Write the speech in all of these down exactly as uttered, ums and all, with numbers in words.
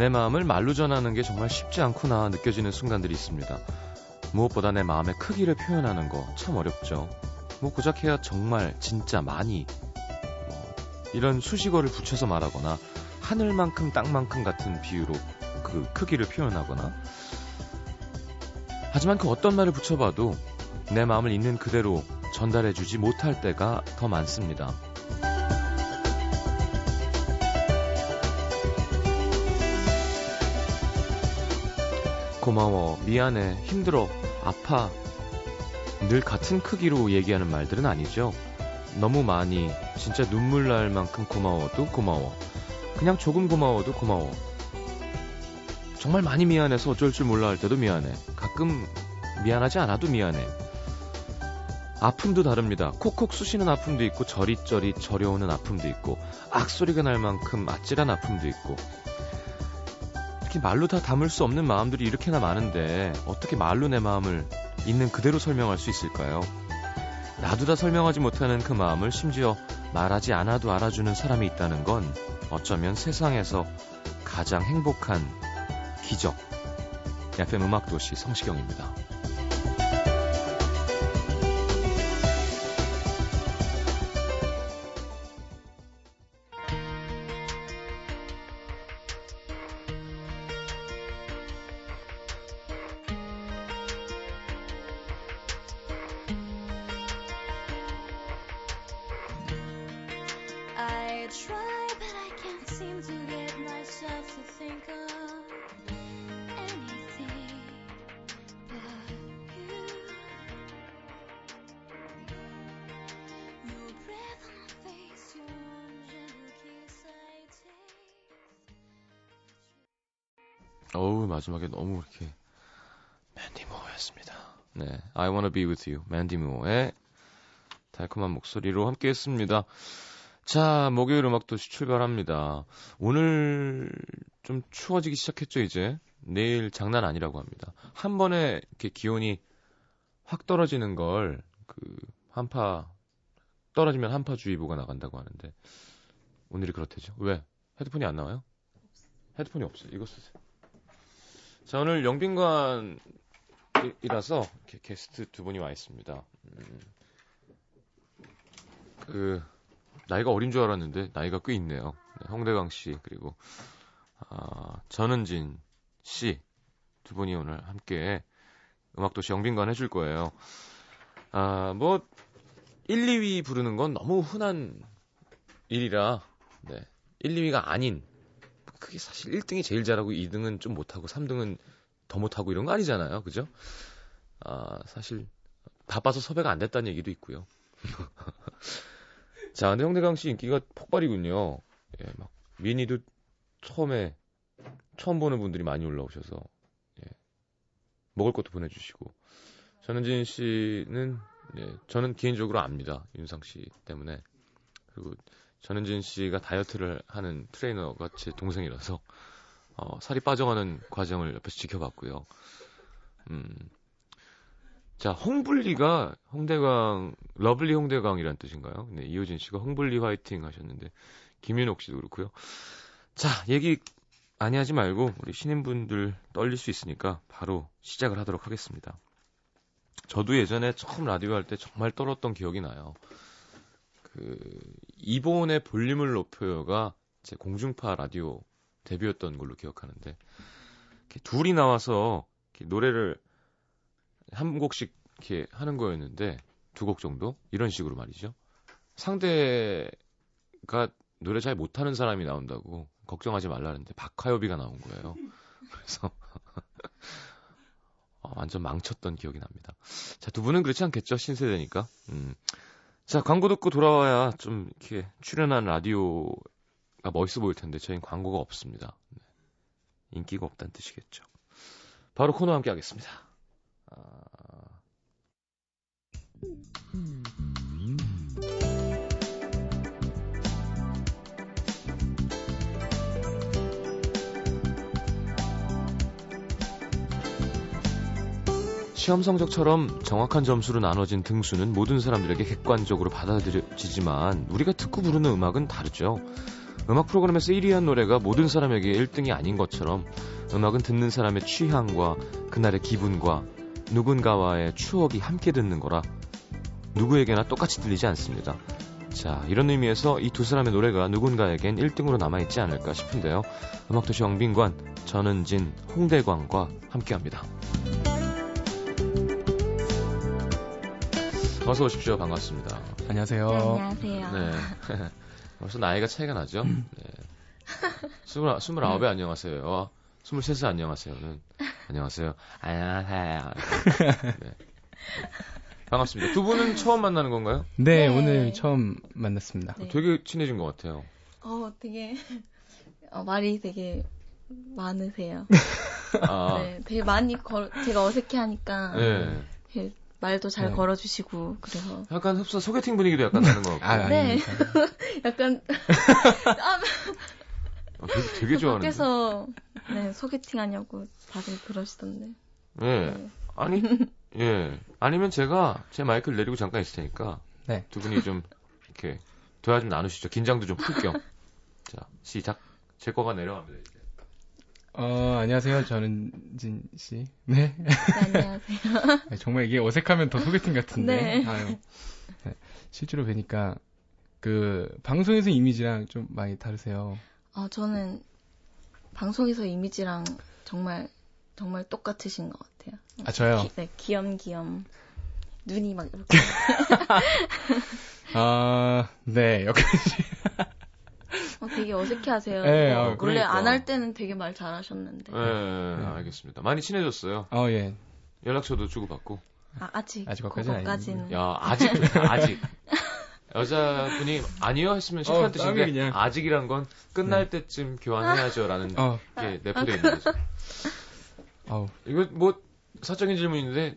내 마음을 말로 전하는 게 정말 쉽지 않구나 느껴지는 순간들이 있습니다. 무엇보다 내 마음의 크기를 표현하는 거 참 어렵죠. 뭐 고작 해야 정말 진짜 많이 뭐 이런 수식어를 붙여서 말하거나 하늘만큼 땅만큼 같은 비유로 그 크기를 표현하거나, 하지만 그 어떤 말을 붙여봐도 내 마음을 있는 그대로 전달해주지 못할 때가 더 많습니다. 고마워, 미안해, 힘들어, 아파, 늘 같은 크기로 얘기하는 말들은 아니죠. 너무 많이, 진짜 눈물 날 만큼 고마워도 고마워, 그냥 조금 고마워도 고마워, 정말 많이 미안해서 어쩔 줄 몰라 할 때도 미안해, 가끔 미안하지 않아도 미안해. 아픔도 다릅니다. 콕콕 쑤시는 아픔도 있고, 저릿저릿 저려오는 아픔도 있고, 악소리가 날 만큼 아찔한 아픔도 있고, 특히 말로 다 담을 수 없는 마음들이 이렇게나 많은데 어떻게 말로 내 마음을 있는 그대로 설명할 수 있을까요? 나도 다 설명하지 못하는 그 마음을 심지어 말하지 않아도 알아주는 사람이 있다는 건 어쩌면 세상에서 가장 행복한 기적. 에프엠 음악도시 성시경입니다. 어우, 마지막에 너무 이렇게 맨디 모어였습니다. 네, I wanna be with you, 맨디 모어의 달콤한 목소리로 함께했습니다. 자, 목요일 음악도시 출발합니다. 오늘 좀 추워지기 시작했죠. 이제 내일 장난 아니라고 합니다. 한 번에 이렇게 기온이 확 떨어지는 걸 그 한파 떨어지면 한파주의보가 나간다고 하는데 오늘이 그렇대죠. 왜? 헤드폰이 안 나와요? 헤드폰이 없어요. 이거 쓰세요. 자, 오늘 영빈관이라서 이렇게 게스트 두 분이 와 있습니다. 음, 그 나이가 어린 줄 알았는데 나이가 꽤 있네요. 네, 홍대광 씨 그리고 아, 전은진 씨 두 분이 오늘 함께 음악도시 영빈관 해줄 거예요. 아, 뭐 일, 이 위 부르는 건 너무 흔한 일이라, 네, 일, 이 위가 아닌, 그게 사실 일 등이 제일 잘하고 이 등은 좀 못하고 삼 등은 더 못하고 이런 거 아니잖아요. 그죠? 아, 사실 바빠서 섭외가 안 됐다는 얘기도 있고요. 자, 근데 홍대광 씨 인기가 폭발이군요. 예, 막 미니도 처음에 처음 보는 분들이 많이 올라오셔서, 예, 먹을 것도 보내주시고, 전은진 씨는, 예, 저는 개인적으로 압니다. 윤상 씨 때문에. 그리고 전은진 씨가 다이어트를 하는 트레이너가 제 동생이라서 어, 살이 빠져가는 과정을 옆에서 지켜봤고요. 음, 자, 홍블리가 홍대광, 러블리 홍대광이란 뜻인가요? 네, 이효진 씨가 홍블리 화이팅 하셨는데 김윤옥 씨도 그렇고요. 자, 얘기 많이 하지 말고 우리 신인분들 떨릴 수 있으니까 바로 시작을 하도록 하겠습니다. 저도 예전에 처음 라디오 할 때 정말 떨었던 기억이 나요. 그 이본의 볼륨을 높여요가 제 공중파 라디오 데뷔였던 걸로 기억하는데, 이렇게 둘이 나와서 이렇게 노래를 한 곡씩 이렇게 하는 거였는데 두 곡 정도 이런 식으로 말이죠. 상대가 노래 잘 못하는 사람이 나온다고 걱정하지 말라는데 박화요비가 나온 거예요. 그래서 어, 완전 망쳤던 기억이 납니다. 자, 두 분은 그렇지 않겠죠, 신세대니까. 음. 자, 광고 듣고 돌아와야 좀 이렇게 출연한 라디오가 멋있어 보일 텐데 저희는 광고가 없습니다. 인기가 없다는 뜻이겠죠. 바로 코너 함께 하겠습니다. 아... 시험 성적처럼 정확한 점수로 나눠진 등수는 모든 사람들에게 객관적으로 받아들여지지만 우리가 듣고 부르는 음악은 다르죠. 음악 프로그램에서 일 위 한 노래가 모든 사람에게 일 등이 아닌 것처럼 음악은 듣는 사람의 취향과 그날의 기분과 누군가와의 추억이 함께 듣는 거라 누구에게나 똑같이 들리지 않습니다. 자, 이런 의미에서 이 두 사람의 노래가 누군가에겐 일 등으로 남아있지 않을까 싶은데요. 음악도시 영빈관, 전은진, 홍대광과 함께합니다. 어서 오십시오. 반갑습니다. 안녕하세요. 네, 안녕하세요. 네. 벌써 나이가 차이가 나죠? 네. 스물아홉에 안녕하세요. 스물셋에 안녕하세요는 안녕하세요. 안녕하세요. 네. 반갑습니다. 두 분은 처음 만나는 건가요? 네, 네. 오늘 처음 만났습니다. 네. 되게 친해진 것 같아요. 어, 되게 어, 말이 되게 많으세요. 아. 네, 되게 많이 걸, 제가 어색해하니까 네. 되게 말도 잘 네. 걸어주시고 그래서 약간 흡사 소개팅 분위기도 약간 나는 것 같고. 아, 네, 약간 아, 되게, 되게 좋아하는데. 밖에서 네, 소개팅하냐고 다들 그러시던데. 네, 네. 아니. 예, 아니면 제가 제 마이크를 내리고 잠깐 있을 테니까 네. 두 분이 좀 이렇게 대화 좀 나누시죠. 긴장도 좀 풀 겸. 자, 시작. 제 거가 내려갑니다 이제. 어, 안녕하세요. 전은진 씨. 네. 네, 안녕하세요. 정말 이게 어색하면 더 소개팅 같은데. 네. 아유. 네. 실제로 뵈니까 그 방송에서 이미지랑 좀 많이 다르세요. 아, 어, 저는 방송에서 이미지랑 정말. 정말 똑같으신 것 같아요. 아, 저요? 기, 네, 귀염귀염. 눈이 막 이렇게. 아, 네, 여기까지. 어, 되게 어색해 하세요. 네, 어, 원래 그러니까. 안 할 때는 되게 말 잘 하셨는데. 네, 네, 알겠습니다. 많이 친해졌어요. 아, 어, 예. 연락처도 주고받고. 아, 아직. 아직 그것까지는. 야, 아직. 아직. 여자분이 아니요 했으면 싫다는 어, 뜻인데 그냥. 아직이란 건 끝날 네. 때쯤 교환해야죠라는 어. 게 내포되어 있는 거죠. 아우. 이거 뭐 사적인 질문인데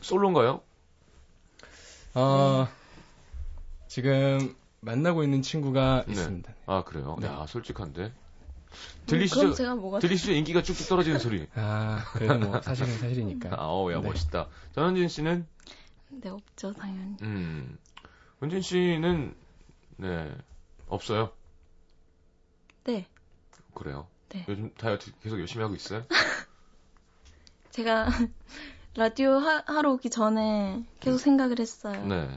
솔로인가요? 어, 지금 만나고 있는 친구가 네. 있습니다. 아, 그래요? 네. 야, 솔직한데. 들리시죠? 그럼 제가 뭐가... 들리시죠? 인기가 쭉쭉 떨어지는 소리. 아, 그래도 뭐 사실은 사실이니까. 아, 어, 야, 네. 멋있다. 전은진 씨는? 네, 없죠, 당연히. 음, 은진 씨는 네, 없어요? 네. 그래요? 네. 요즘 다이어트 계속 열심히 하고 있어요? 제가 라디오 하, 하러 오기 전에 계속 생각을 했어요. 네.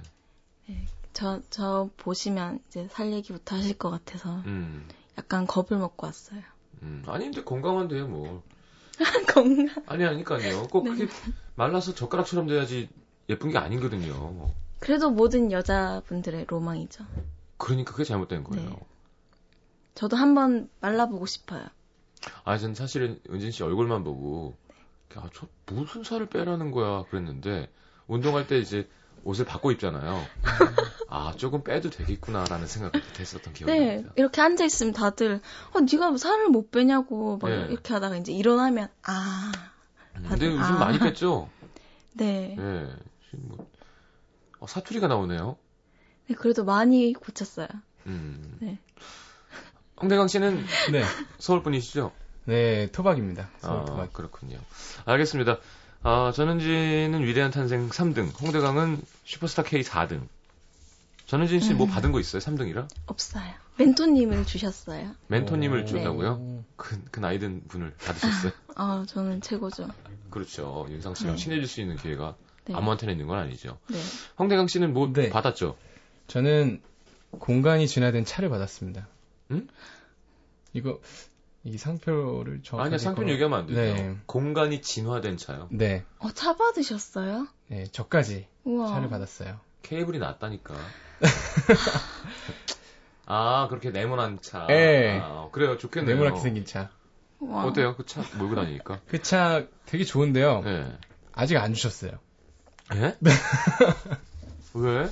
네. 저, 저 보시면 이제 살 얘기부터 하실 것 같아서 음. 약간 겁을 먹고 왔어요. 음. 아니, 근데 건강한데요, 뭐. 건강? 아니, 아니까요. 꼭 네. 그렇게 말라서 젓가락처럼 돼야지 예쁜 게 아니거든요. 그래도 모든 여자분들의 로망이죠. 그러니까 그게 잘못된 거예요. 네. 저도 한번 말라보고 싶어요. 아, 전 사실은 은진 씨 얼굴만 보고 아, 저 무슨 살을 빼라는 거야 그랬는데 운동할 때 이제 옷을 바꿔 입잖아요. 아, 조금 빼도 되겠구나라는 생각을 했었던 기억이 네, 납니다. 이렇게 앉아 있으면 다들 어, 네가 살을 못 빼냐고 막 네. 이렇게 하다가 이제 일어나면 아. 다들, 근데 요즘 아. 많이 뺐죠? 네. 네. 뭐, 어, 사투리가 나오네요. 네, 그래도 많이 고쳤어요. 음. 네. 홍대광 씨는 네. 서울 분이시죠? 네, 토박입니다. 서울 아, 토박. 그렇군요. 알겠습니다. 아, 전은진은 위대한 탄생 삼 등, 홍대광은 슈퍼스타 K 사 등. 전은진 씨 뭐 음. 받은 거 있어요? 삼 등이라? 없어요. 멘토님을 주셨어요. 멘토님을 준다고요? 네. 그, 그 나이든 분을 받으셨어요? 아, 저는 최고죠. 그렇죠. 윤상 씨랑 네. 친해질 수 있는 기회가 네. 아무한테나 있는 건 아니죠. 네. 홍대광 씨는 뭐 네. 받았죠? 저는 공간이 진화된 차를 받았습니다. 응? 이거 이 상표를 정확하게 아니야 상표 걸어... 얘기하면 안 돼요. 네. 공간이 진화된 차요. 네. 어, 차 받으셨어요? 네, 저까지 우와. 차를 받았어요. 케이블이 났다니까. 아, 그렇게 네모난 차. 네. 아, 그래요, 좋겠네요. 네모나게 생긴 차. 우와. 어때요? 그 차 몰고 다니니까? 그 차 되게 좋은데요. 네. 아직 안 주셨어요. 예? 네? 왜?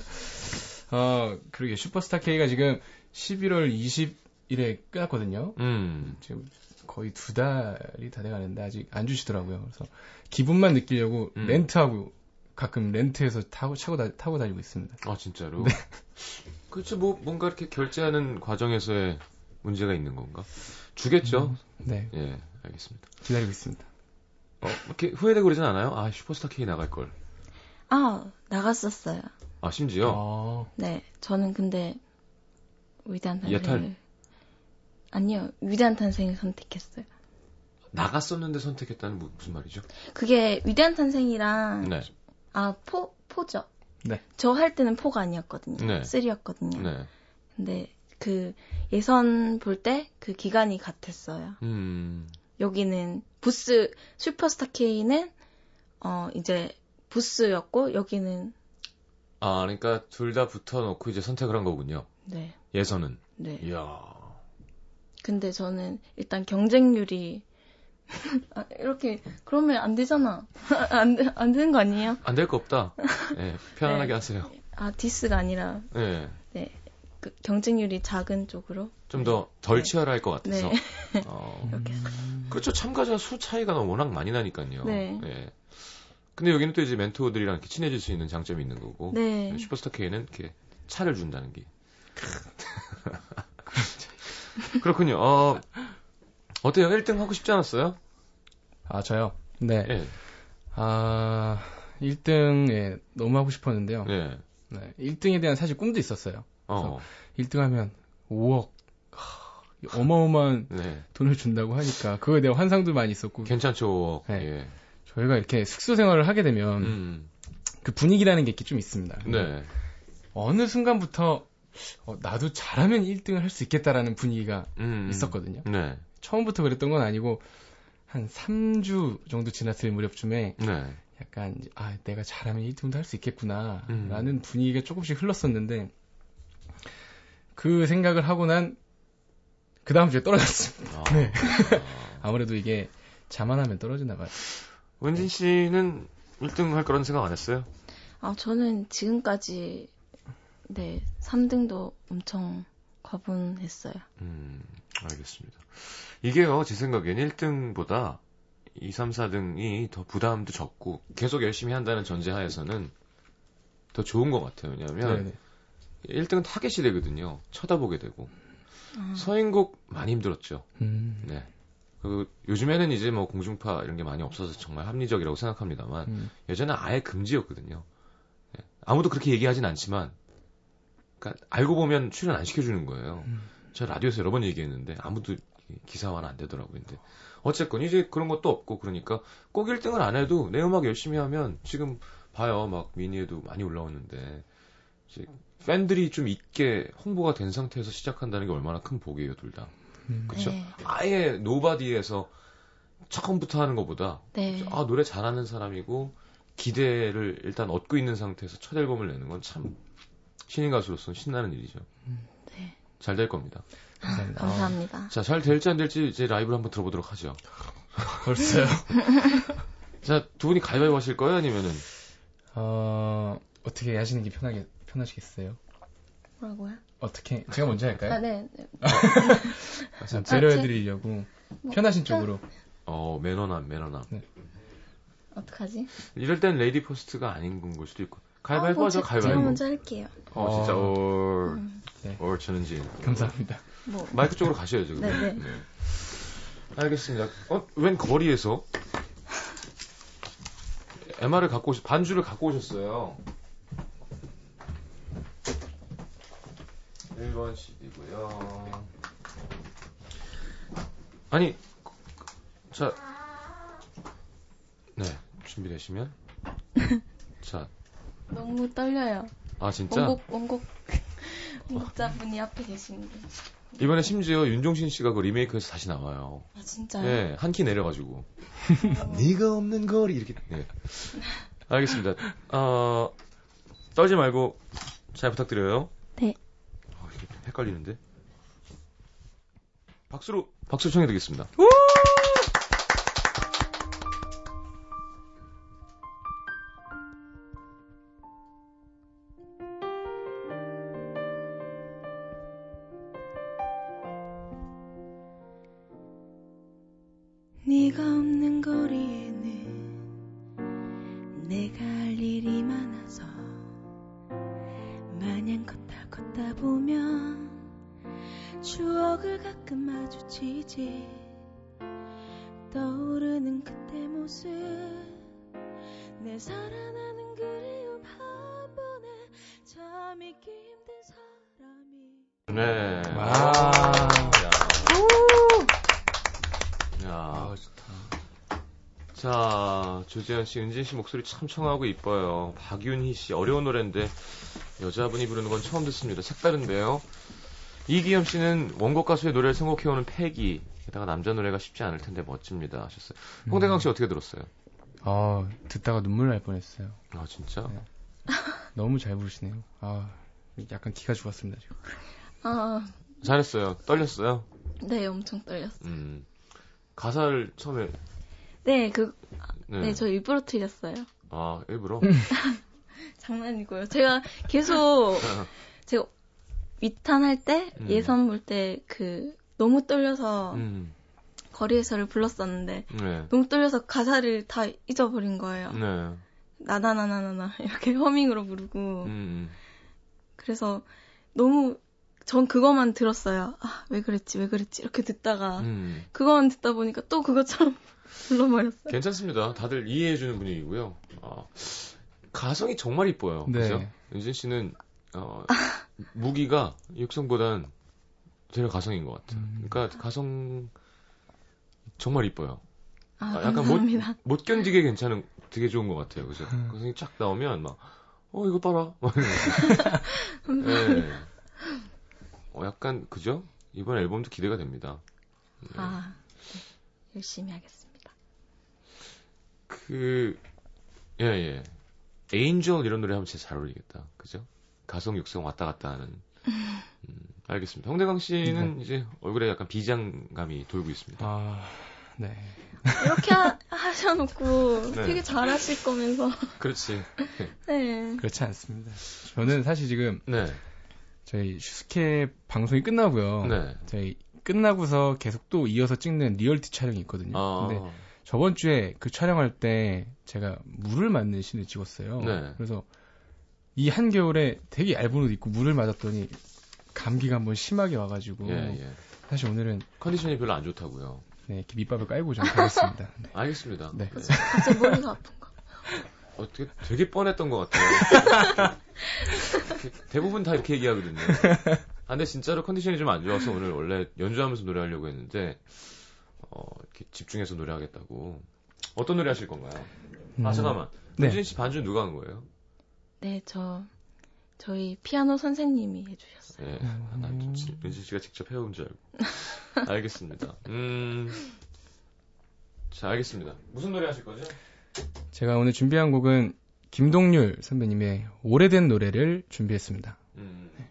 어, 그러게 슈퍼스타 K가 지금 십일월 이십일에 끝났거든요. 음. 지금 거의 두 달이 다 돼가는데 아직 안 주시더라고요. 그래서 기분만 느끼려고 음. 렌트하고 가끔 렌트해서 타고 차고 다, 타고 다니고 있습니다. 아, 진짜로? 네. 그렇죠. 뭐 뭔가 이렇게 결제하는 과정에서의 문제가 있는 건가? 주겠죠. 음, 네. 예, 알겠습니다. 기다리고 있습니다. 어, 이렇게 후회되고 그러진 않아요? 아, 슈퍼스타 K 나갈 걸. 아, 나갔었어요. 아, 심지어? 아. 네, 저는 근데. 위대한 탄생을 예탈. 아니요. 위대한 탄생을 선택했어요. 나갔었는데 선택했다는 무슨 말이죠? 그게 위대한 탄생이랑 네. 아, 포, 포죠? 네. 저 할 때는 포가 아니었거든요. 네. 쓰리였거든요. 네. 근데 그 예선 볼 때 그 기간이 같았어요. 음. 여기는 부스, 슈퍼스타 K는 어, 이제 부스였고 여기는 아, 그러니까 둘 다 붙어놓고 이제 선택을 한 거군요. 네. 예선은. 네. 이야. 근데 저는 일단 경쟁률이 아, 이렇게 그러면 안 되잖아. 안, 안 되는 거 아니에요? 안 될 거 없다. 네, 편안하게 네. 하세요. 아, 디스가 아니라 네. 네. 그 경쟁률이 작은 쪽으로 좀 더 덜 네. 치열할 것 같아서. 네. 어. 이렇게. 그렇죠. 참가자 수 차이가 너무 워낙 많이 나니까요. 네. 네. 근데 여기는 또 이제 멘토들이랑 이렇게 친해질 수 있는 장점이 있는 거고. 네. 슈퍼스타 K는 이렇게 차를 준다는 게. 그렇군요. 어, 어때요? 일 등 하고 싶지 않았어요? 아, 저요? 네. 네. 아, 일 등, 예, 너무 하고 싶었는데요. 네. 네. 일 등에 대한 사실 꿈도 있었어요. 어. 일 등 하면 오억. 하, 어마어마한 네. 돈을 준다고 하니까, 그거에 대한 환상도 많이 있었고. 괜찮죠, 오억. 네. 예. 저희가 이렇게 숙소 생활을 하게 되면, 음. 그 분위기라는 게 좀 있습니다. 네. 어느 순간부터, 어, 나도 잘하면 일 등을 할 수 있겠다라는 분위기가 음, 있었거든요. 네. 처음부터 그랬던 건 아니고 한 삼 주 정도 지났을 무렵쯤에 네. 약간 아 내가 잘하면 일 등도 할 수 있겠구나 음. 라는 분위기가 조금씩 흘렀었는데 그 생각을 하고 난 그 다음 주에 떨어졌습니다. 아, 네. 아무래도 이게 자만하면 떨어지나 봐요. 은진 씨는 일 등 할 거라는 생각 안 했어요? 아 저는 지금까지 네, 삼 등도 엄청 과분했어요. 음, 알겠습니다. 이게요, 제 생각엔 일 등보다 이, 삼, 사 등이 더 부담도 적고 계속 열심히 한다는 전제하에서는 더 좋은 것 같아요. 왜냐하면 네네. 일 등은 타겟이 되거든요. 쳐다보게 되고. 아. 서인국 많이 힘들었죠. 음. 네. 그 요즘에는 이제 뭐 공중파 이런 게 많이 없어서 정말 합리적이라고 생각합니다만 음. 예전에는 아예 금지였거든요. 네. 아무도 그렇게 얘기하진 않지만 그러니까 알고 보면 출연 안 시켜주는 거예요. 음. 제가 라디오에서 여러 번 얘기했는데 아무도 기사화는 안 되더라고요. 근데 어쨌건 이제 그런 것도 없고 그러니까 꼭 일 등을 안 해도 내 음악 열심히 하면 지금 봐요. 막 미니에도 많이 올라오는데 이제 팬들이 좀 있게 홍보가 된 상태에서 시작한다는 게 얼마나 큰 복이에요. 둘 다. 음. 그렇죠? 네. 아예 노바디에서 처음부터 하는 것보다 네. 아 노래 잘하는 사람이고 기대를 일단 얻고 있는 상태에서 첫 앨범을 내는 건 참 신인 가수로서는 신나는 일이죠. 네. 잘 될 겁니다. 감사합니다. 아, 감사합니다. 아, 자, 잘 될지 안 될지 이제 라이브를 한번 들어보도록 하죠. 벌써요? 자, 두 분이 가위바위보 하실 거예요? 아니면은? 어, 어떻게 하시는 게 편하게, 편하시겠어요? 뭐라고요? 어떻게? 제가 먼저 할까요? 아, 네. 네. 아, 배려해드리려고. 아, 뭐, 편하신 편... 쪽으로. 어, 매너남, 매너남. 네. 어떡하지? 이럴 땐 레이디 포스트가 아닌 걸 수도 있고. 가위바위보 하죠, 가위바위보. 제가 먼저 할게요. 어, 어 진짜, 올, 음. 네. 올, 전은진. 감사합니다. 뭐. 마이크 쪽으로 가셔야죠, 그럼. 네네. 네. 알겠습니다. 어, 웬 거리에서? 엠알을 갖고 오셨, 반주를 갖고 오셨어요. 일 번 씨디고요. 아니, 자. 네, 준비되시면. 자. 너무 떨려요. 아 진짜? 원곡 원곡 원곡자분이 앞에 계시는데 이번에 심지어 윤종신 씨가 그 리메이크해서 다시 나와요. 아 진짜요? 네, 한 키 내려가지고 네가 없는 거리 이렇게. 네. 알겠습니다. 어, 떨지 말고 잘 부탁드려요. 네. 어, 헷갈리는데. 박수로 박수 청해 드리겠습니다. 네가 없는 거리에는 내가 할 일이 많아서 마냥 걷다 걷다 보면 추억을 가끔 마주치지 떠오르는 그때 모습 내 살아나는 그리움 한 번에 참 잊기 힘든 사람이 네. 와. 조재현 씨, 은진 씨 목소리 참 청하고 이뻐요. 박윤희 씨, 어려운 노래인데 여자분이 부르는 건 처음 듣습니다. 색다른데요. 이기현 씨는 원곡 가수의 노래를 선곡해오는 패기. 게다가 남자 노래가 쉽지 않을 텐데 멋집니다. 하셨어요. 홍대광 씨 어떻게 들었어요? 아, 듣다가 눈물 날 뻔했어요. 아, 진짜? 네. 너무 잘 부르시네요. 아, 약간 기가 죽었습니다, 지금. 아. 잘했어요. 떨렸어요? 네, 엄청 떨렸어요. 음. 가사를 처음에. 네, 그, 네. 네, 저 일부러 틀렸어요. 아, 일부러? 장난이고요. 제가 계속, 제가 위탄할 때, 음. 예선 볼 때, 그, 너무 떨려서, 음. 거리에서를 불렀었는데, 네. 너무 떨려서 가사를 다 잊어버린 거예요. 네. 나나나나나나, 이렇게 허밍으로 부르고, 음. 그래서 너무, 전 그거만 들었어요. 아, 왜 그랬지, 왜 그랬지, 이렇게 듣다가, 음. 그거만 듣다 보니까 또 그것처럼 불러버렸어요. 괜찮습니다. 다들 이해해주는 분위기고요. 어, 가성이 정말 이뻐요. 네. 그죠? 윤진 씨는, 어, 무기가 육성보단 제일 가성인 것 같아요. 음. 그러니까 가성, 정말 이뻐요. 아, 아, 약간 못, 못 견디게 괜찮은, 되게 좋은 것 같아요. 그죠? 음. 가성이 쫙 나오면 막, 어, 이거 봐라. 막 이러면서. 네. 어, 약간, 그죠? 이번 앨범도 기대가 됩니다. 네. 아, 네. 열심히 하겠습니다. 그, 예, 예. 에인절 이런 노래 하면 진짜 잘 어울리겠다. 그죠? 가성, 육성 왔다 갔다 하는. 음, 알겠습니다. 홍대광 씨는 네. 이제 얼굴에 약간 비장감이 돌고 있습니다. 아, 네. 이렇게 하, 하셔놓고 네. 되게 잘하실 거면서. 그렇지. 네. 그렇지 않습니다. 저는 사실 지금. 네. 저희 슈스케 방송이 끝나고요. 네. 저희 끝나고서 계속 또 이어서 찍는 리얼티 촬영이 있거든요. 아~ 근데 저번 주에 그 촬영할 때 제가 물을 맞는 씬을 찍었어요. 네. 그래서 이 한겨울에 되게 얇은 옷 입고 물을 맞았더니 감기가 한번 심하게 와가지고 예, 예. 사실 오늘은 컨디션이 별로 안 좋다고요. 네, 이렇게 밑밥을 깔고 좀 가겠습니다. 네. 알겠습니다. 네. 네. 갑자기 머리가 아픈가? 어, 되게, 되게 뻔했던 것 같아요. 대부분 다 이렇게 얘기하거든요. 아, 근데 진짜로 컨디션이 좀 안 좋아서 오늘 원래 연주하면서 노래하려고 했는데 어, 이렇게 집중해서 노래하겠다고. 어떤 노래 하실 건가요? 음... 아 잠깐만. 은진 씨 네. 반주 누가 한 거예요? 네, 저 저희 피아노 선생님이 해주셨어요. 네, 음... 은진 씨가 직접 해온 줄 알고. 알겠습니다. 음, 자 알겠습니다. 무슨 노래 하실 거죠? 제가 오늘 준비한 곡은 김동률 선배님의 오래된 노래를 준비했습니다. 음. 네.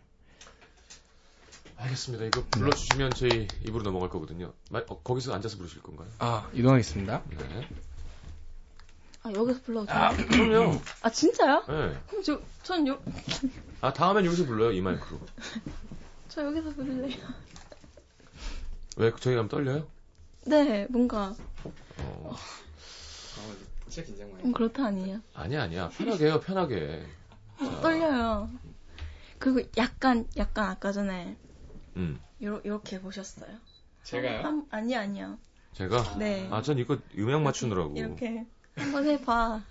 알겠습니다. 이거 불러주시면 저희 입으로 넘어갈 거거든요. 마, 어, 거기서 앉아서 부르실 건가요? 아, 이동하겠습니다. 네. 아, 여기서 불러도 돼요? 아, 그럼요. 아, 진짜요? 네. 그럼 저, 전 요. 아, 다음엔 여기서 불러요, 이 마이크로. 저 여기서 부를래요. 왜, 저희 가면 떨려요? 네, 뭔가. 어. 진짜 긴장 많이. 음, 그렇다 아니에요? 아니야 아니야 편하게 해요 편하게. 어, 떨려요. 그리고 약간 약간 아까 전에 음 요러, 요렇게 보셨어요? 제가요? 한, 아니야 아니야. 제가? 네. 아 전 이거 음향 맞추느라고. 이렇게 한번 해봐.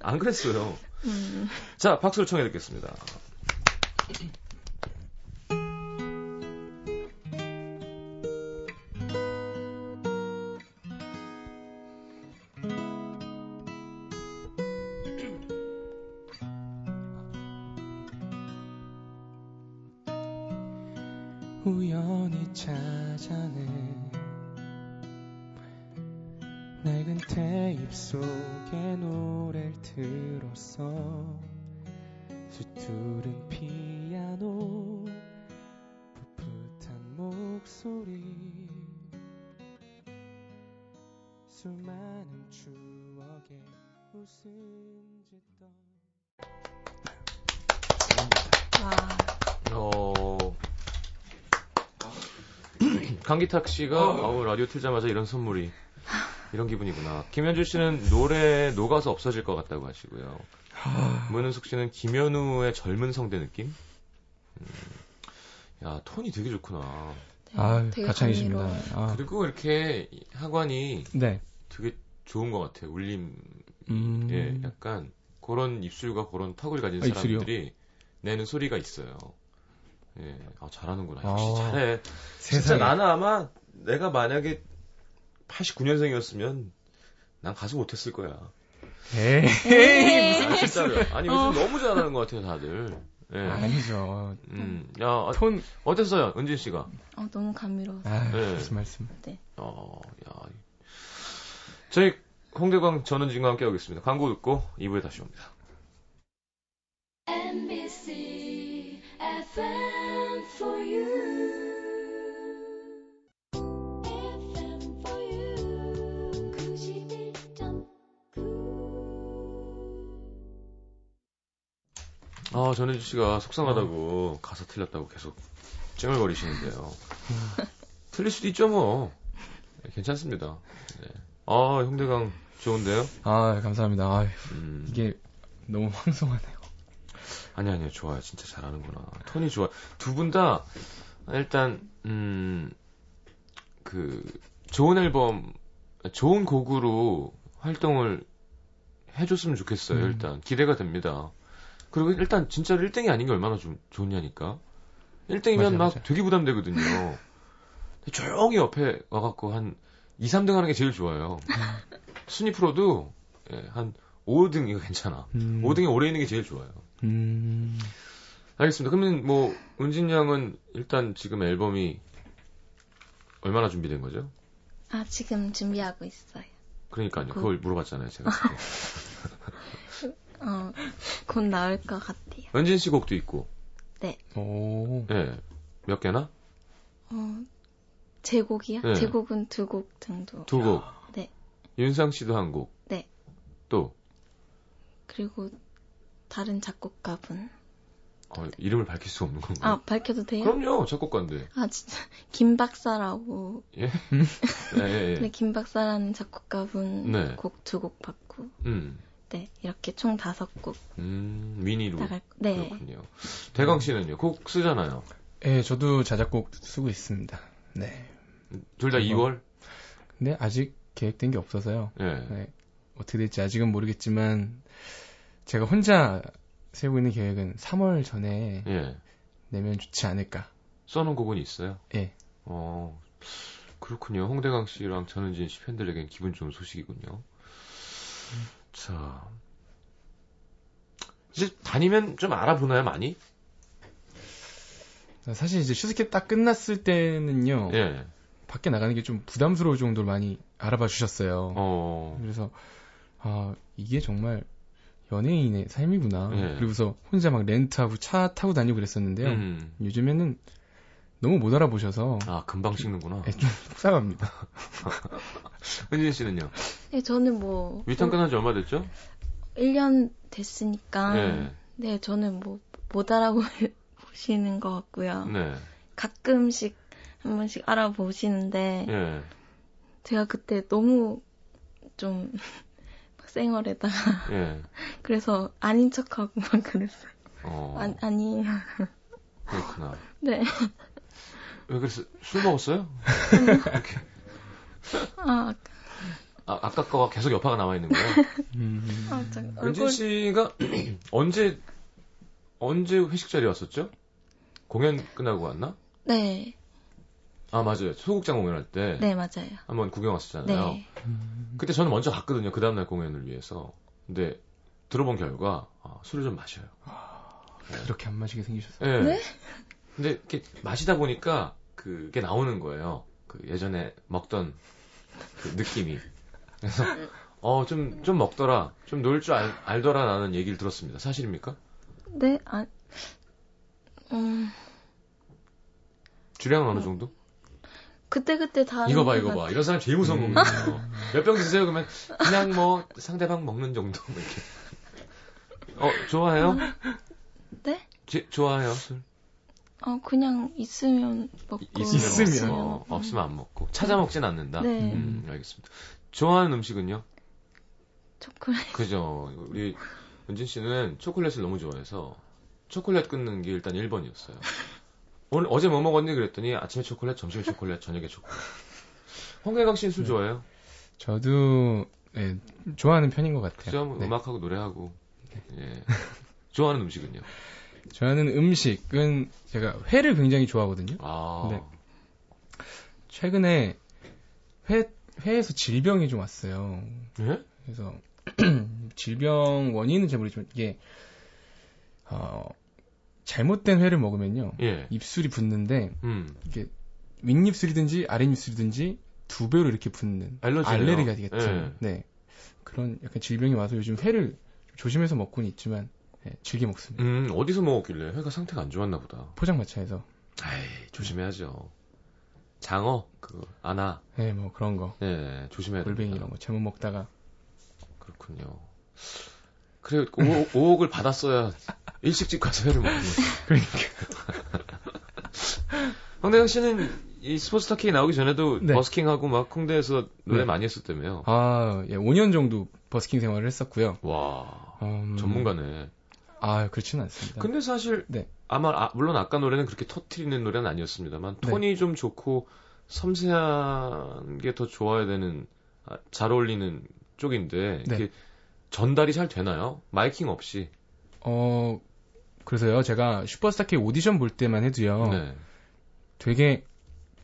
안 그랬어요. 음. 자 박수를 청해 듣겠습니다. 우연히 찾아낸 낡은 테이프 속에 노래를 들었어. 수두른 피아노 풋풋한 목소리 수많은 추억에 웃음 짓던 와 강기탁 씨가 아우 라디오 틀자마자 이런 선물이 이런 기분이구나. 김현주 씨는 노래에 녹아서 없어질 것 같다고 하시고요. 문은숙 씨는 김현우의 젊은 성대 느낌? 음, 야 톤이 되게 좋구나. 아 가창이십니다. 아. 그리고 이렇게 하관이 네. 되게 좋은 것 같아요. 울림 음... 예, 약간 그런 입술과 그런 턱을 가진 아, 사람들이 내는 소리가 있어요. 예, 아, 잘하는구나. 역시 아, 잘해. 세상에. 진짜 나는 아마 내가 만약에 팔십구 년생이었으면 난 가수 못했을 거야. 에이, 에이 무슨 진짜로. 아니 요즘 어. 너무 잘하는 것 같아요 다들. 예. 아니죠. 음, 야, 아, 톤 어땠어요, 은진 씨가? 어, 너무 감미로워. 아, 예. 무슨 말씀? 네. 어, 야, 저희 홍대광 전은진과 함께 하겠습니다. 광고 듣고 이 부에 다시 옵니다. 엠비씨 에프엠 for you. 아, 전은주 씨가 속상하다고 어. 가사 틀렸다고 계속 찡얼거리시는데요. 틀릴 수도 있죠, 뭐. 네, 괜찮습니다. 네. 아, 홍대광 좋은데요? 아, 감사합니다. 아, 음. 이게 너무 황송하네요. 아니, 아니요. 좋아요. 진짜 잘하는구나. 톤이 좋아요. 두 분 다 일단, 음, 그, 좋은 앨범, 좋은 곡으로 활동을 해줬으면 좋겠어요. 음. 일단. 기대가 됩니다. 그리고 일단 진짜로 일 등이 아닌 게 얼마나 좀 좋냐니까. 일 등이면 맞아, 막 맞아. 되게 부담되거든요. 조용히 옆에 와갖고 한 이, 삼 등 하는 게 제일 좋아요. 순위 프로도 한 오 등이 괜찮아. 음. 오 등이 오래 있는 게 제일 좋아요. 음. 알겠습니다. 그러면 뭐 은진 양은 일단 지금 앨범이 얼마나 준비된 거죠? 아, 지금 준비하고 있어요. 그러니까요. 고... 그걸 물어봤잖아요, 제가. 어, 곧 나올 것 같아요. 은진 씨 곡도 있고. 네. 오. 네. 몇 개나? 어, 제 곡이야? 네. 제 곡은 두 곡 정도. 두 곡? 네. 윤상 씨도 한 곡? 네. 또? 그리고 다른 작곡가분. 어, 이름을 밝힐 수 없는 건가요? 아, 밝혀도 돼요? 그럼요, 작곡가인데. 아, 진짜. 김 박사라고. 예? 예, 예, 예. 근데 김 박사라는 작곡가분 네. 곡 두 곡 받고. 음. 네, 이렇게 총 다섯 곡. 음, 미니로. 나갈... 네. 그렇군요. 대광 씨는요, 곡 쓰잖아요. 예, 네, 저도 자작곡 쓰고 있습니다. 네. 둘 다 이월? 근데 아직 계획된 게 없어서요. 예. 네. 네. 어떻게 될지 아직은 모르겠지만, 제가 혼자 세우고 있는 계획은 삼월 전에 예. 내면 좋지 않을까. 써놓은 곡은 있어요? 예. 네. 어, 그렇군요. 홍대광 씨랑 전은진 씨 팬들에겐 기분 좋은 소식이군요. 음. 자, 이제 다니면 좀 알아보나요, 많이? 사실 이제 슈스케 딱 끝났을 때는요, 예. 밖에 나가는 게 좀 부담스러울 정도로 많이 알아봐 주셨어요. 어. 그래서 아, 이게 정말 연예인의 삶이구나. 예. 그리고서 혼자 막 렌트하고 차 타고 다니고 그랬었는데요. 음. 요즘에는 너무 못 알아보셔서. 아, 금방 식는구나. 네, 좀 속상합니다. 은진 씨는요? 네, 저는 뭐. 위탄 끝난 지 얼마 됐죠? 일 년 됐으니까. 네. 네, 저는 뭐, 못 알아보시는 것 같고요. 네. 가끔씩 한 번씩 알아보시는데. 네. 제가 그때 너무 좀, 막 쌩얼에다가. 네. 그래서 아닌 척하고 막 그랬어요. 어. 아니, 아니. 그렇구나. 네. 왜 그랬어? 술 먹었어요? 이렇게. 아, 아, 아까 거가 계속 여파가 남아있는 거예요? 음. 아, 은진 씨가 얼굴... 언제, 언제 회식 자리에 왔었죠? 공연 끝나고 왔나? 네. 아, 맞아요. 소극장 공연할 때. 네, 맞아요. 한번 구경 왔었잖아요. 네. 그때 저는 먼저 갔거든요. 그 다음날 공연을 위해서. 근데 들어본 결과, 아, 술을 좀 마셔요. 네. 그렇게 안 마시게 생기셨어요? 네. 네? 근데 이렇게 마시다 보니까 그게 나오는 거예요. 그 예전에 먹던 그 느낌이. 그래서 어, 좀, 좀 먹더라. 좀 놀 줄 알더라 라는 얘기를 들었습니다. 사실입니까? 네, 아, 음. 주량은 어느 정도? 그때그때 다. 이거 봐, 이거 같... 봐. 이런 사람 제일 무서운 음. 거거든요. 몇 병 드세요? 그러면 그냥 뭐 상대방 먹는 정도. 이렇게. 어, 좋아해요? 네? 제, 좋아해요, 술? 어, 그냥 있으면 먹고 있으면, 있으면. 어, 없으면 안 먹고 찾아 먹진 않는다. 네. 음, 알겠습니다. 좋아하는 음식은요? 초콜릿. 그죠. 우리 은진 씨는 초콜릿을 너무 좋아해서 초콜릿 끊는 게 일단 일 번이었어요. 오늘 어제 뭐 먹었니 그랬더니 아침에 초콜릿, 점심에 초콜릿, 저녁에 초콜릿. 홍대광 씨는 술 좋아해요? 저도 예, 좋아하는 편인 것 같아요. 그죠? 네. 음악하고 노래하고. 네. 예. 좋아하는 음식은요? 저는 음식은 제가 회를 굉장히 좋아하거든요. 아. 근데 최근에 회 회에서 질병이 좀 왔어요. 네? 그래서 질병 원인은 잘 모르지만 이게 어, 잘못된 회를 먹으면요, 예. 입술이 붓는데 음. 이게 윗입술이든지 아랫입술이든지 두 배로 이렇게 붓는 알레르기가 되겠죠. 예. 네, 그런 약간 질병이 와서 요즘 회를 조심해서 먹고는 있지만 네, 즐겨 먹습니다. 음, 어디서 먹었길래 회가 상태가 안 좋았나 보다. 포장마차에서. 에이, 조심해야죠. 장어, 그 아나. 네, 뭐 그런 거. 네, 조심해야 됩니다. 골뱅이 이런 거 잘못 먹다가. 그렇군요. 그래, 오억을 받았어야 일식집 가서 회를 먹는 거지. 그러니까. 황대광 씨는 이 슈퍼스타 K 나오기 전에도 네. 버스킹하고 막 홍대에서 노래 네. 많이 했었다며요. 아, 예, 오 년 정도 버스킹 생활을 했었고요. 와, 음... 전문가네. 아, 그렇지는 않습니다. 근데 사실 네. 아마 아, 물론 아까 노래는 그렇게 터트리는 노래는 아니었습니다만 톤이 네. 좀 좋고 섬세한 게 더 좋아야 되는 아, 잘 어울리는 쪽인데 네. 이게 전달이 잘 되나요? 마이킹 없이? 어, 그래서요. 제가 슈퍼스타 K 오디션 볼 때만 해도요. 네. 되게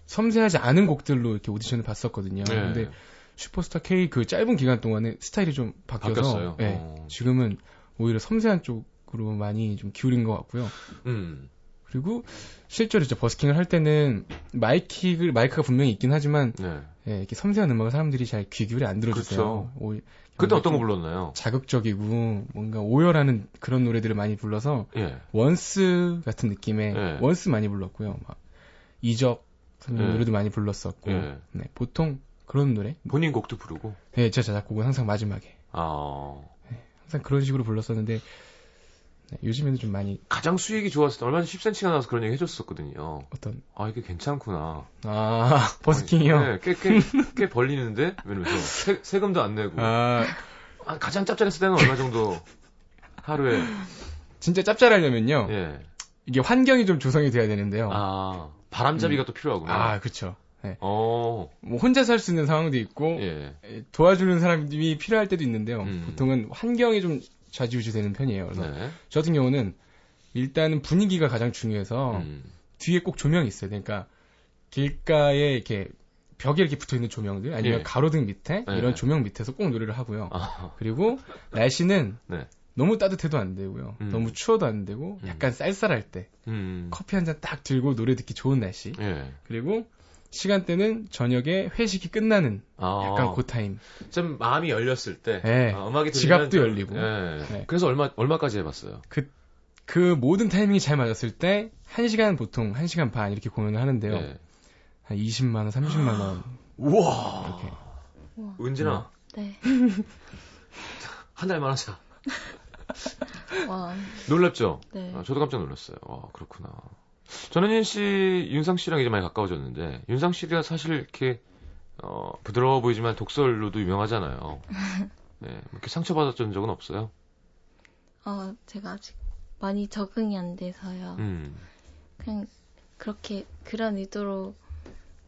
섬세하지 않은 곡들로 이렇게 오디션을 봤었거든요. 네. 근데 슈퍼스타 K 그 짧은 기간 동안에 스타일이 좀 바뀌어서 네, 어. 지금은 오히려 섬세한 쪽으로 많이 좀 기울인 것 같고요. 음. 그리고 실제로 이제 버스킹을 할 때는 마이크를 마이크가 분명히 있긴 하지만 네. 예, 이렇게 섬세한 음악을 사람들이 잘 귀 기울여 안 들어주세요. 그렇죠. 그때 어떤 거 불렀나요? 자극적이고 뭔가 오열하는 그런 노래들을 많이 불러서 예. 원스 같은 느낌의 예. 원스 많이 불렀고요. 막 이적 예. 노래도 많이 불렀었고 예. 네, 보통 그런 노래 본인 곡도 부르고 네, 제 자작곡은 항상 마지막에 아... 네, 항상 그런 식으로 불렀었는데 네, 요즘에는 좀 많이 가장 수익이 좋았을 때 얼마 전 십 센티미터가 나와서 그런 얘기 해줬었거든요. 어떤? 아 이게 괜찮구나. 아 버스킹이요? 네, 꽤, 꽤, 꽤 벌리는데 왜냐면 세, 세금도 안 내고 아... 아, 가장 짭짤했을 때는 얼마 정도 하루에 진짜 짭짤하려면요 예. 이게 환경이 좀 조성이 돼야 되는데요. 아 바람잡이가 음. 또 필요하구나. 아, 그렇죠. 네. 어. 뭐 혼자 살 수 있는 상황도 있고 예. 도와주는 사람이 필요할 때도 있는데요. 음. 보통은 환경이 좀 좌지우지되는 편이에요. 그래서 네. 저 같은 경우는 일단은 분위기가 가장 중요해서 음. 뒤에 꼭 조명이 있어요. 그러니까 길가에 이렇게 벽에 이렇게 붙어 있는 조명들 아니면 예. 가로등 밑에 예. 이런 조명 밑에서 꼭 노래를 하고요. 아. 그리고 날씨는 네. 너무 따뜻해도 안 되고요. 음. 너무 추워도 안 되고 약간 쌀쌀할 때 음. 커피 한 잔 딱 들고 노래 듣기 좋은 날씨. 예. 그리고 시간대는 저녁에 회식이 끝나는 아. 약간 그 타임. 좀 마음이 열렸을 때. 예. 아, 음악이 들리면 지갑도 열리고. 예. 예. 그래서 얼마 얼마까지 해봤어요? 그, 그 모든 타이밍이 잘 맞았을 때 한 시간 보통 한 시간 반 이렇게 공연을 하는데요. 예. 한 이십만 원, 삼십만 원. 우와. 이렇게. 우와. 은진아. 네. 한 달만 하자. 와. 놀랍죠? 네. 아, 저도 깜짝 놀랐어요. 와, 그렇구나. 전은진 씨, 윤상 씨랑 이제 많이 가까워졌는데, 윤상 씨가 사실 이렇게, 어, 부드러워 보이지만 독설로도 유명하잖아요. 네. 이렇게 상처받았던 적은 없어요? 어, 제가 아직 많이 적응이 안 돼서요. 음. 그냥, 그렇게, 그런 의도로,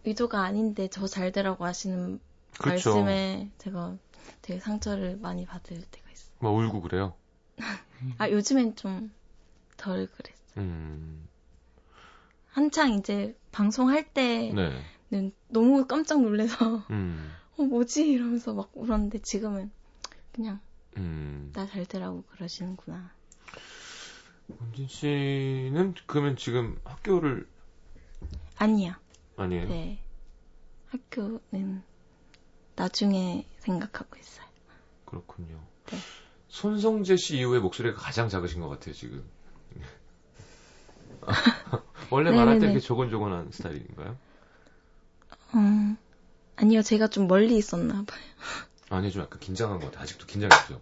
의도가 아닌데 저 잘 되라고 하시는 그렇죠. 말씀에 제가 되게 상처를 많이 받을 때가 있어요. 막 울고 그래요? 아, 요즘엔 좀 덜 그랬어요. 음. 한창 이제 방송할 때는 네. 너무 깜짝 놀라서 음. 어, 뭐지? 이러면서 막 울었는데 지금은 그냥 음. 나 잘 되라고 그러시는구나. 은진 씨는 그러면 지금 학교를? 아니요. 아니에요? 네. 학교는 나중에 생각하고 있어요. 그렇군요. 네. 손성재 씨 이후에 목소리가 가장 작으신 것 같아요, 지금. 아, 원래 말할 때 이렇게 조곤조곤한 스타일인가요? 음, 아니요, 제가 좀 멀리 있었나 봐요. 아니요, 좀 약간 긴장한 것 같아요. 아직도 긴장했죠?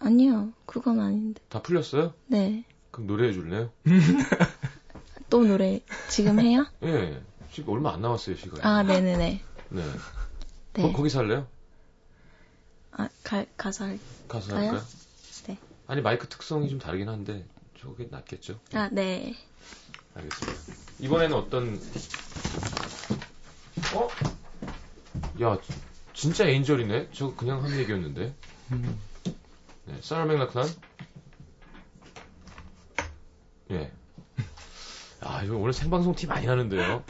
아니요, 그건 아닌데. 다 풀렸어요? 네. 그럼 노래해 줄래요? 또 노래 지금 해요? 예, 네, 지금 얼마 안 남았어요, 시간이. 아, 네네네. 네. 네. 거, 거기서 할래요? 아, 가, 가서 할까요? 가서 할까요? 네. 아니, 마이크 특성이 좀 다르긴 한데, 저게 낫겠죠? 아, 네. 알겠습니다. 이번에는 어떤, 어? 야, 진짜 에인절이네? 저거 그냥 한 얘기였는데. 네, 사라 맥락탄. 예. 아, 이거 오늘 생방송 티 많이 하는데요.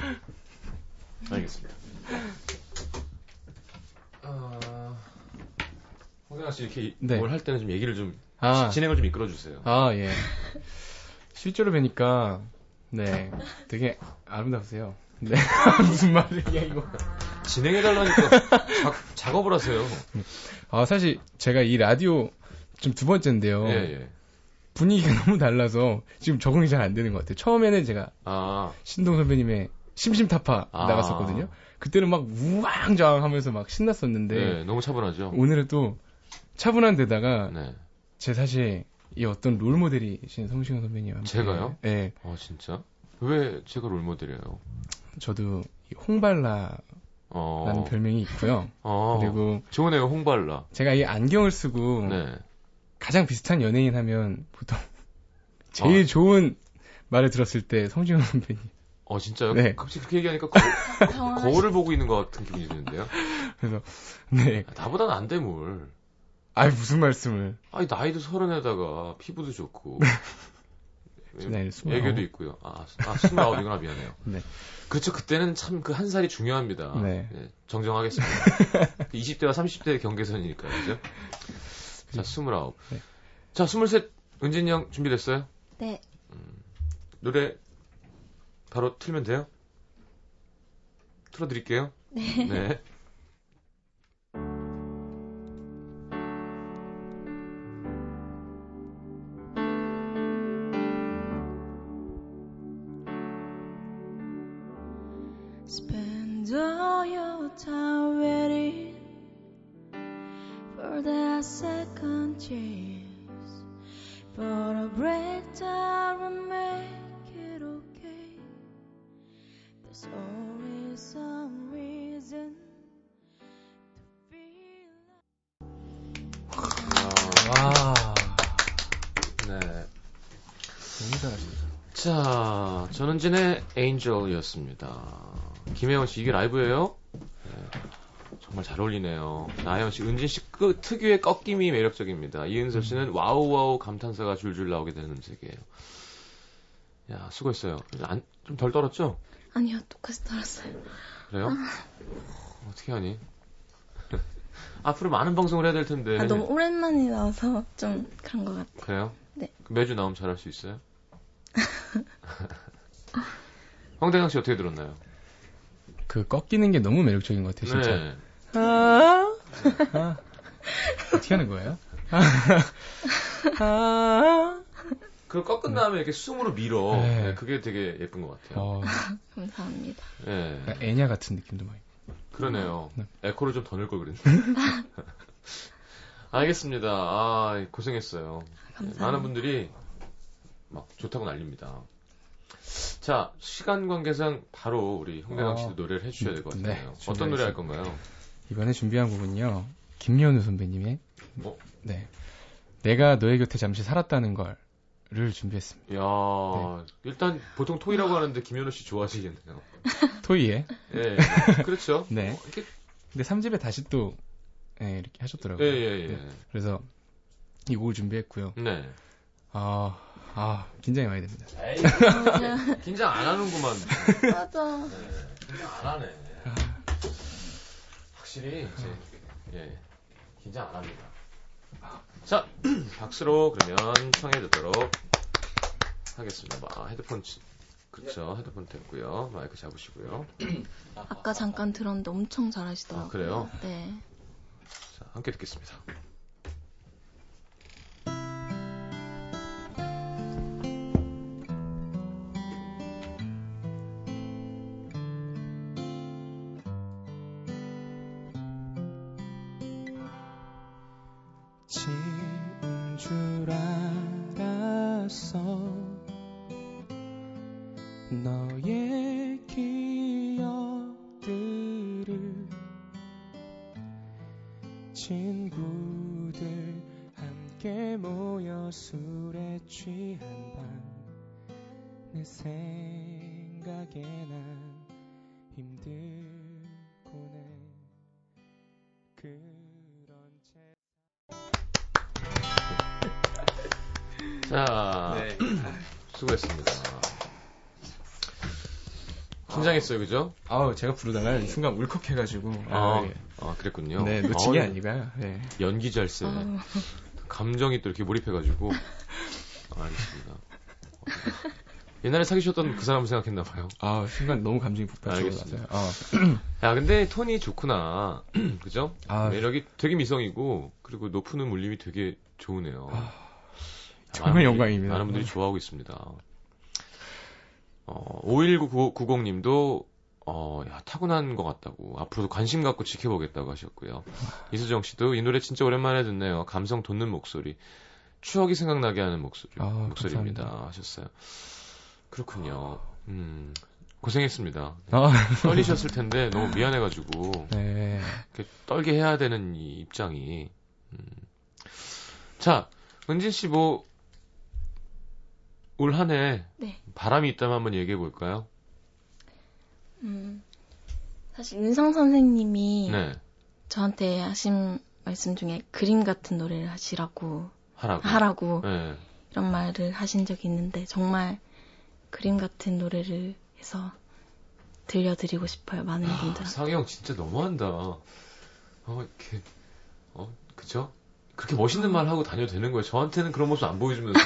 알겠습니다. 같이 이렇게 네. 뭘 할 때는 좀 얘기를 좀 아. 진행을 좀 이끌어 주세요. 아 예. 실제로 뵈니까 네 되게 아름답으세요. 네 무슨 말이야 이거. 진행해 달라니까 작업을 하세요. 아 사실 제가 이 라디오 지금 두 번째인데요. 예, 예. 분위기가 너무 달라서 지금 적응이 잘 안 되는 것 같아요. 처음에는 제가 아. 신동 선배님의 심심타파 아. 나갔었거든요. 그때는 막 우왕좌왕 하면서 막 신났었는데 네, 너무 차분하죠. 오늘은 또 차분한 데다가 네. 제 사실 이 어떤 롤모델이신 성시경 선배님 제가요? 네. 아 진짜? 왜 제가 롤모델이에요? 저도 홍발라 어... 라는 별명이 있고요. 어... 그리고 좋네요. 홍발라. 제가 이 안경을 쓰고 네. 가장 비슷한 연예인 하면 보통 제일 어. 좋은 말을 들었을 때 성지훈 선배님. 어 진짜요? 네. 갑자기 그렇게 얘기하니까 거, 거, 거울을 보고 있는 것 같은 기분이 드는데요. 그래서 네. 나보다는 안 돼 뭘. 아이 무슨 말씀을? 아이 나이도 서른에다가 피부도 좋고. 네, 애교도 있고요. 아, 아 스물아홉이구나 미안해요. 네. 그렇죠. 그때는 참 그 한 살이 중요합니다. 네. 네 정정하겠습니다. 이십 대와 삼십 대의 경계선이니까요. 그죠? 자, 스물아홉. 네. 자, 스물셋 은진이 형 준비됐어요? 네. 음, 노래 바로 틀면 돼요? 틀어드릴게요. 네. 네. Spend all your time waiting for that second chance, for a breakdown and make it okay. There's always some reason to feel like. 와, 네, 너무 잘하셨어요. 자, 전은진의 Angel이었습니다. 김혜원 씨, 이게 라이브예요? 네, 정말 잘 어울리네요. 나혜원 씨, 은진 씨 그 특유의 꺾임이 매력적입니다. 이은섭 씨는 와우 와우 감탄사가 줄줄 나오게 되는 음색이에요. 야, 수고했어요. 안, 좀 덜 떨었죠? 아니요, 똑같이 떨었어요. 그래요? 아... 어떻게 하니? 앞으로 많은 방송을 해야 될 텐데. 아, 너무 오랜만에 나와서 좀 그런 것 같아요. 그래요? 네. 매주 나오면 잘할 수 있어요? 황대광 씨 어떻게 들었나요? 그 꺾이는 게 너무 매력적인 것 같아요, 진짜. 네. 아~ 아~ 어떻게 하는 거예요? 아~ 아~ 그 꺾은 다음에 네. 이렇게 숨으로 밀어. 네. 네, 그게 되게 예쁜 것 같아요. 어... 감사합니다. 네. 애냐 같은 느낌도 많이. 그러네요. 네. 에코를 좀 더 넣을 걸 그랬는데. 알겠습니다. 아, 고생했어요. 감사합니다. 많은 분들이 막 좋다고 난립니다. 자, 시간 관계상 바로 우리 홍대광 씨도 어... 노래를 해주셔야 될 것 같아요. 네, 어떤 노래 할 건가요? 이번에 준비한 곡은요, 김현우 선배님의 뭐? 네, 내가 너의 곁에 잠시 살았다는 걸를 준비했습니다. 이야, 네. 일단 보통 토이라고 하는데 김현우 씨 좋아하시겠네요. 토이에? 네, 그렇죠. 네. 어, 이렇게... 근데 삼 집에 다시 또 네, 이렇게 하셨더라고요. 예, 예, 예. 네. 그래서 이 곡을 준비했고요. 네. 아... 아, 긴장이 많이 됩니다. 에이, 긴장 안 하는구만. 맞아. 네, 긴장 안 하네. 확실히, 이제, 예, 긴장 안 합니다. 자, 박수로 그러면 청해드리도록 하겠습니다. 아, 헤드폰, 그쵸, 헤드폰 됐고요. 마이크 잡으시고요. 아까 잠깐 들었는데 엄청 잘하시더라고요. 아, 그래요? 네. 자, 함께 듣겠습니다. 긴장했어요, 그죠? 아, 제가 부르다가 순간 울컥해가지고. 아, 아, 예. 아 그랬군요. 네, 놓친 게 아, 아니라. 네. 연기 잘쓰. 아. 감정이 또 이렇게 몰입해가지고. 아, 알겠습니다. 옛날에 사귀셨던 그 사람을 생각했나봐요. 아, 순간 너무 감정이 폭발했어요. 아. 야, 근데 톤이 좋구나. 그죠? 아. 매력이 되게 미성이고, 그리고 높은 울림이 되게 좋으네요. 아. 정말 많은 영광입니다. 많은 분들이 좋아하고 있습니다. 어, 오일구구공님도, 어, 야, 타고난 것 같다고. 앞으로도 관심 갖고 지켜보겠다고 하셨고요. 이수정 씨도 이 노래 진짜 오랜만에 듣네요. 감성 돋는 목소리. 추억이 생각나게 하는 목소리. 아, 목소리입니다. 감사합니다. 하셨어요. 그렇군요. 음, 고생했습니다. 아. 떨리셨을 텐데, 너무 미안해가지고. 네. 이렇게 떨게 해야 되는 이 입장이. 음. 자, 은진 씨 뭐, 올 한 해 네. 바람이 있다면 한번 얘기해 볼까요? 음, 사실 윤상 선생님이 네. 저한테 하신 말씀 중에 그림 같은 노래를 하시라고 하라고, 하라고 네. 이런 말을 하신 적이 있는데 정말 그림 같은 노래를 해서 들려드리고 싶어요. 많은 아, 분들. 상이 형 진짜 너무한다. 어, 이렇게, 어, 그죠? 그렇게 멋있는 말 하고 다녀도 되는 거예요. 저한테는 그런 모습 안 보여주면서.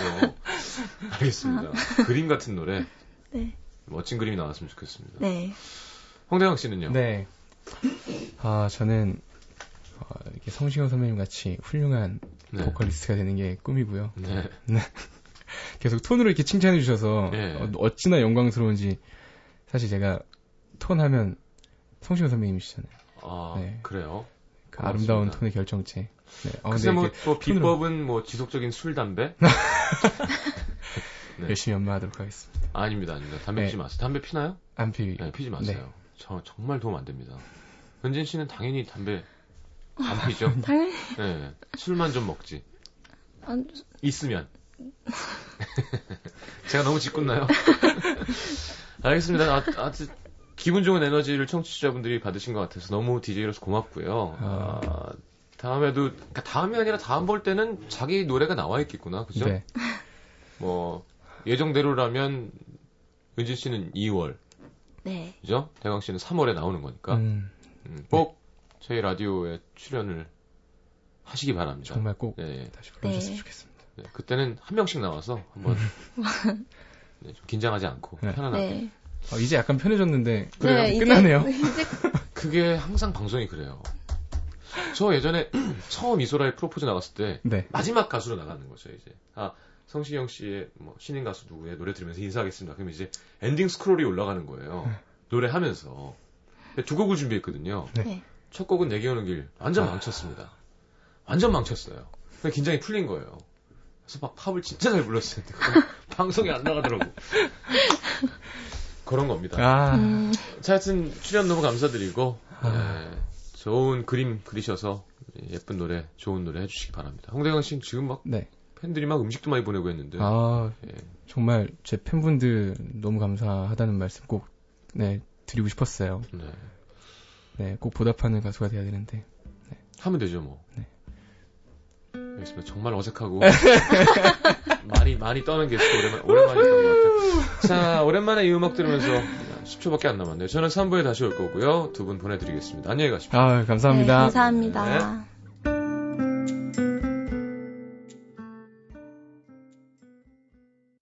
알겠습니다. 아. 그림 같은 노래. 네. 멋진 그림이 나왔으면 좋겠습니다. 네. 홍대광 씨는요? 네. 아, 저는, 어, 이렇게 성시경 선배님 같이 훌륭한 네. 보컬리스트가 되는 게 꿈이고요. 네. 네. 계속 톤으로 이렇게 칭찬해 주셔서, 네. 어, 어찌나 영광스러운지, 사실 제가 톤 하면 성시경 선배님이시잖아요. 아, 네. 그래요? 그 고맙습니다. 아름다운 톤의 결정체. 네. 어, 글쎄 뭐 또 비법은 뭐 지속적인 술, 담배? 네. 열심히 연마하도록 하겠습니다. 아닙니다, 아닙니다. 담배 네. 피지 마세요. 담배 피나요? 안 피. 네, 피지 마세요. 네. 저 정말 도움 안 됩니다. 은진 씨는 당연히 담배 안 피죠? 당연히. 네, 술만 좀 먹지. 안... 있으면. 제가 너무 짓궂나요? 알겠습니다. 아, 아주 기분 좋은 에너지를 청취자분들이 받으신 것 같아서 너무 디제이로서 고맙고요. 아... 아... 다음에도, 다음이 아니라 다음 볼 때는 자기 노래가 나와 있겠구나, 그죠? 네. 뭐, 예정대로라면, 은진 씨는 이월. 네. 그죠? 대광 씨는 삼월에 나오는 거니까. 음. 음, 꼭 네. 저희 라디오에 출연을 하시기 바랍니다. 정말 꼭 네. 다시 불러주셨으면 네. 좋겠습니다. 네. 그때는 한 명씩 나와서 한번 네, 좀 긴장하지 않고 네. 편안하게. 네. 어, 이제 약간 편해졌는데, 그래요. 네, 끝나네요. 이제, 이제... 그게 항상 방송이 그래요. 저 예전에 처음 이소라의 프로포즈 나갔을 때 네. 마지막 가수로 나가는 거죠. 이제 아 성시경 씨의 뭐 신인 가수 누구의 노래 들으면서 인사하겠습니다. 그럼 이제 엔딩 스크롤이 올라가는 거예요. 네. 노래하면서 두 곡을 준비했거든요. 네. 첫 곡은 내게 오는 길 완전 망쳤습니다. 완전 망쳤어요. 근데 긴장이 풀린 거예요. 그래서 막 팝을 진짜 잘 불렀어요. 방송에 안 나가더라고. 그런 겁니다. 아. 음. 자, 하여튼 출연 너무 감사드리고. 아. 네. 좋은 그림 그리셔서 예쁜 노래, 좋은 노래 해주시기 바랍니다. 홍대광 씨는 지금 막 네. 팬들이 막 음식도 많이 보내고 했는데 아, 예. 정말 제 팬분들 너무 감사하다는 말씀 꼭 네, 드리고 싶었어요. 네. 네, 꼭 보답하는 가수가 돼야 되는데 네. 하면 되죠 뭐. 네. 알겠습니다. 정말 어색하고 많이 많이 떠는 게 오랜만, 오랜만에 떠는 것 같아요. 자, 오랜만에 이 음악 들으면서 십 초밖에 안 남았네요. 저는 삼 부에 다시 올 거고요. 두 분 보내드리겠습니다. 안녕히 가십시오. 아, 감사합니다. 네, 감사합니다. 네.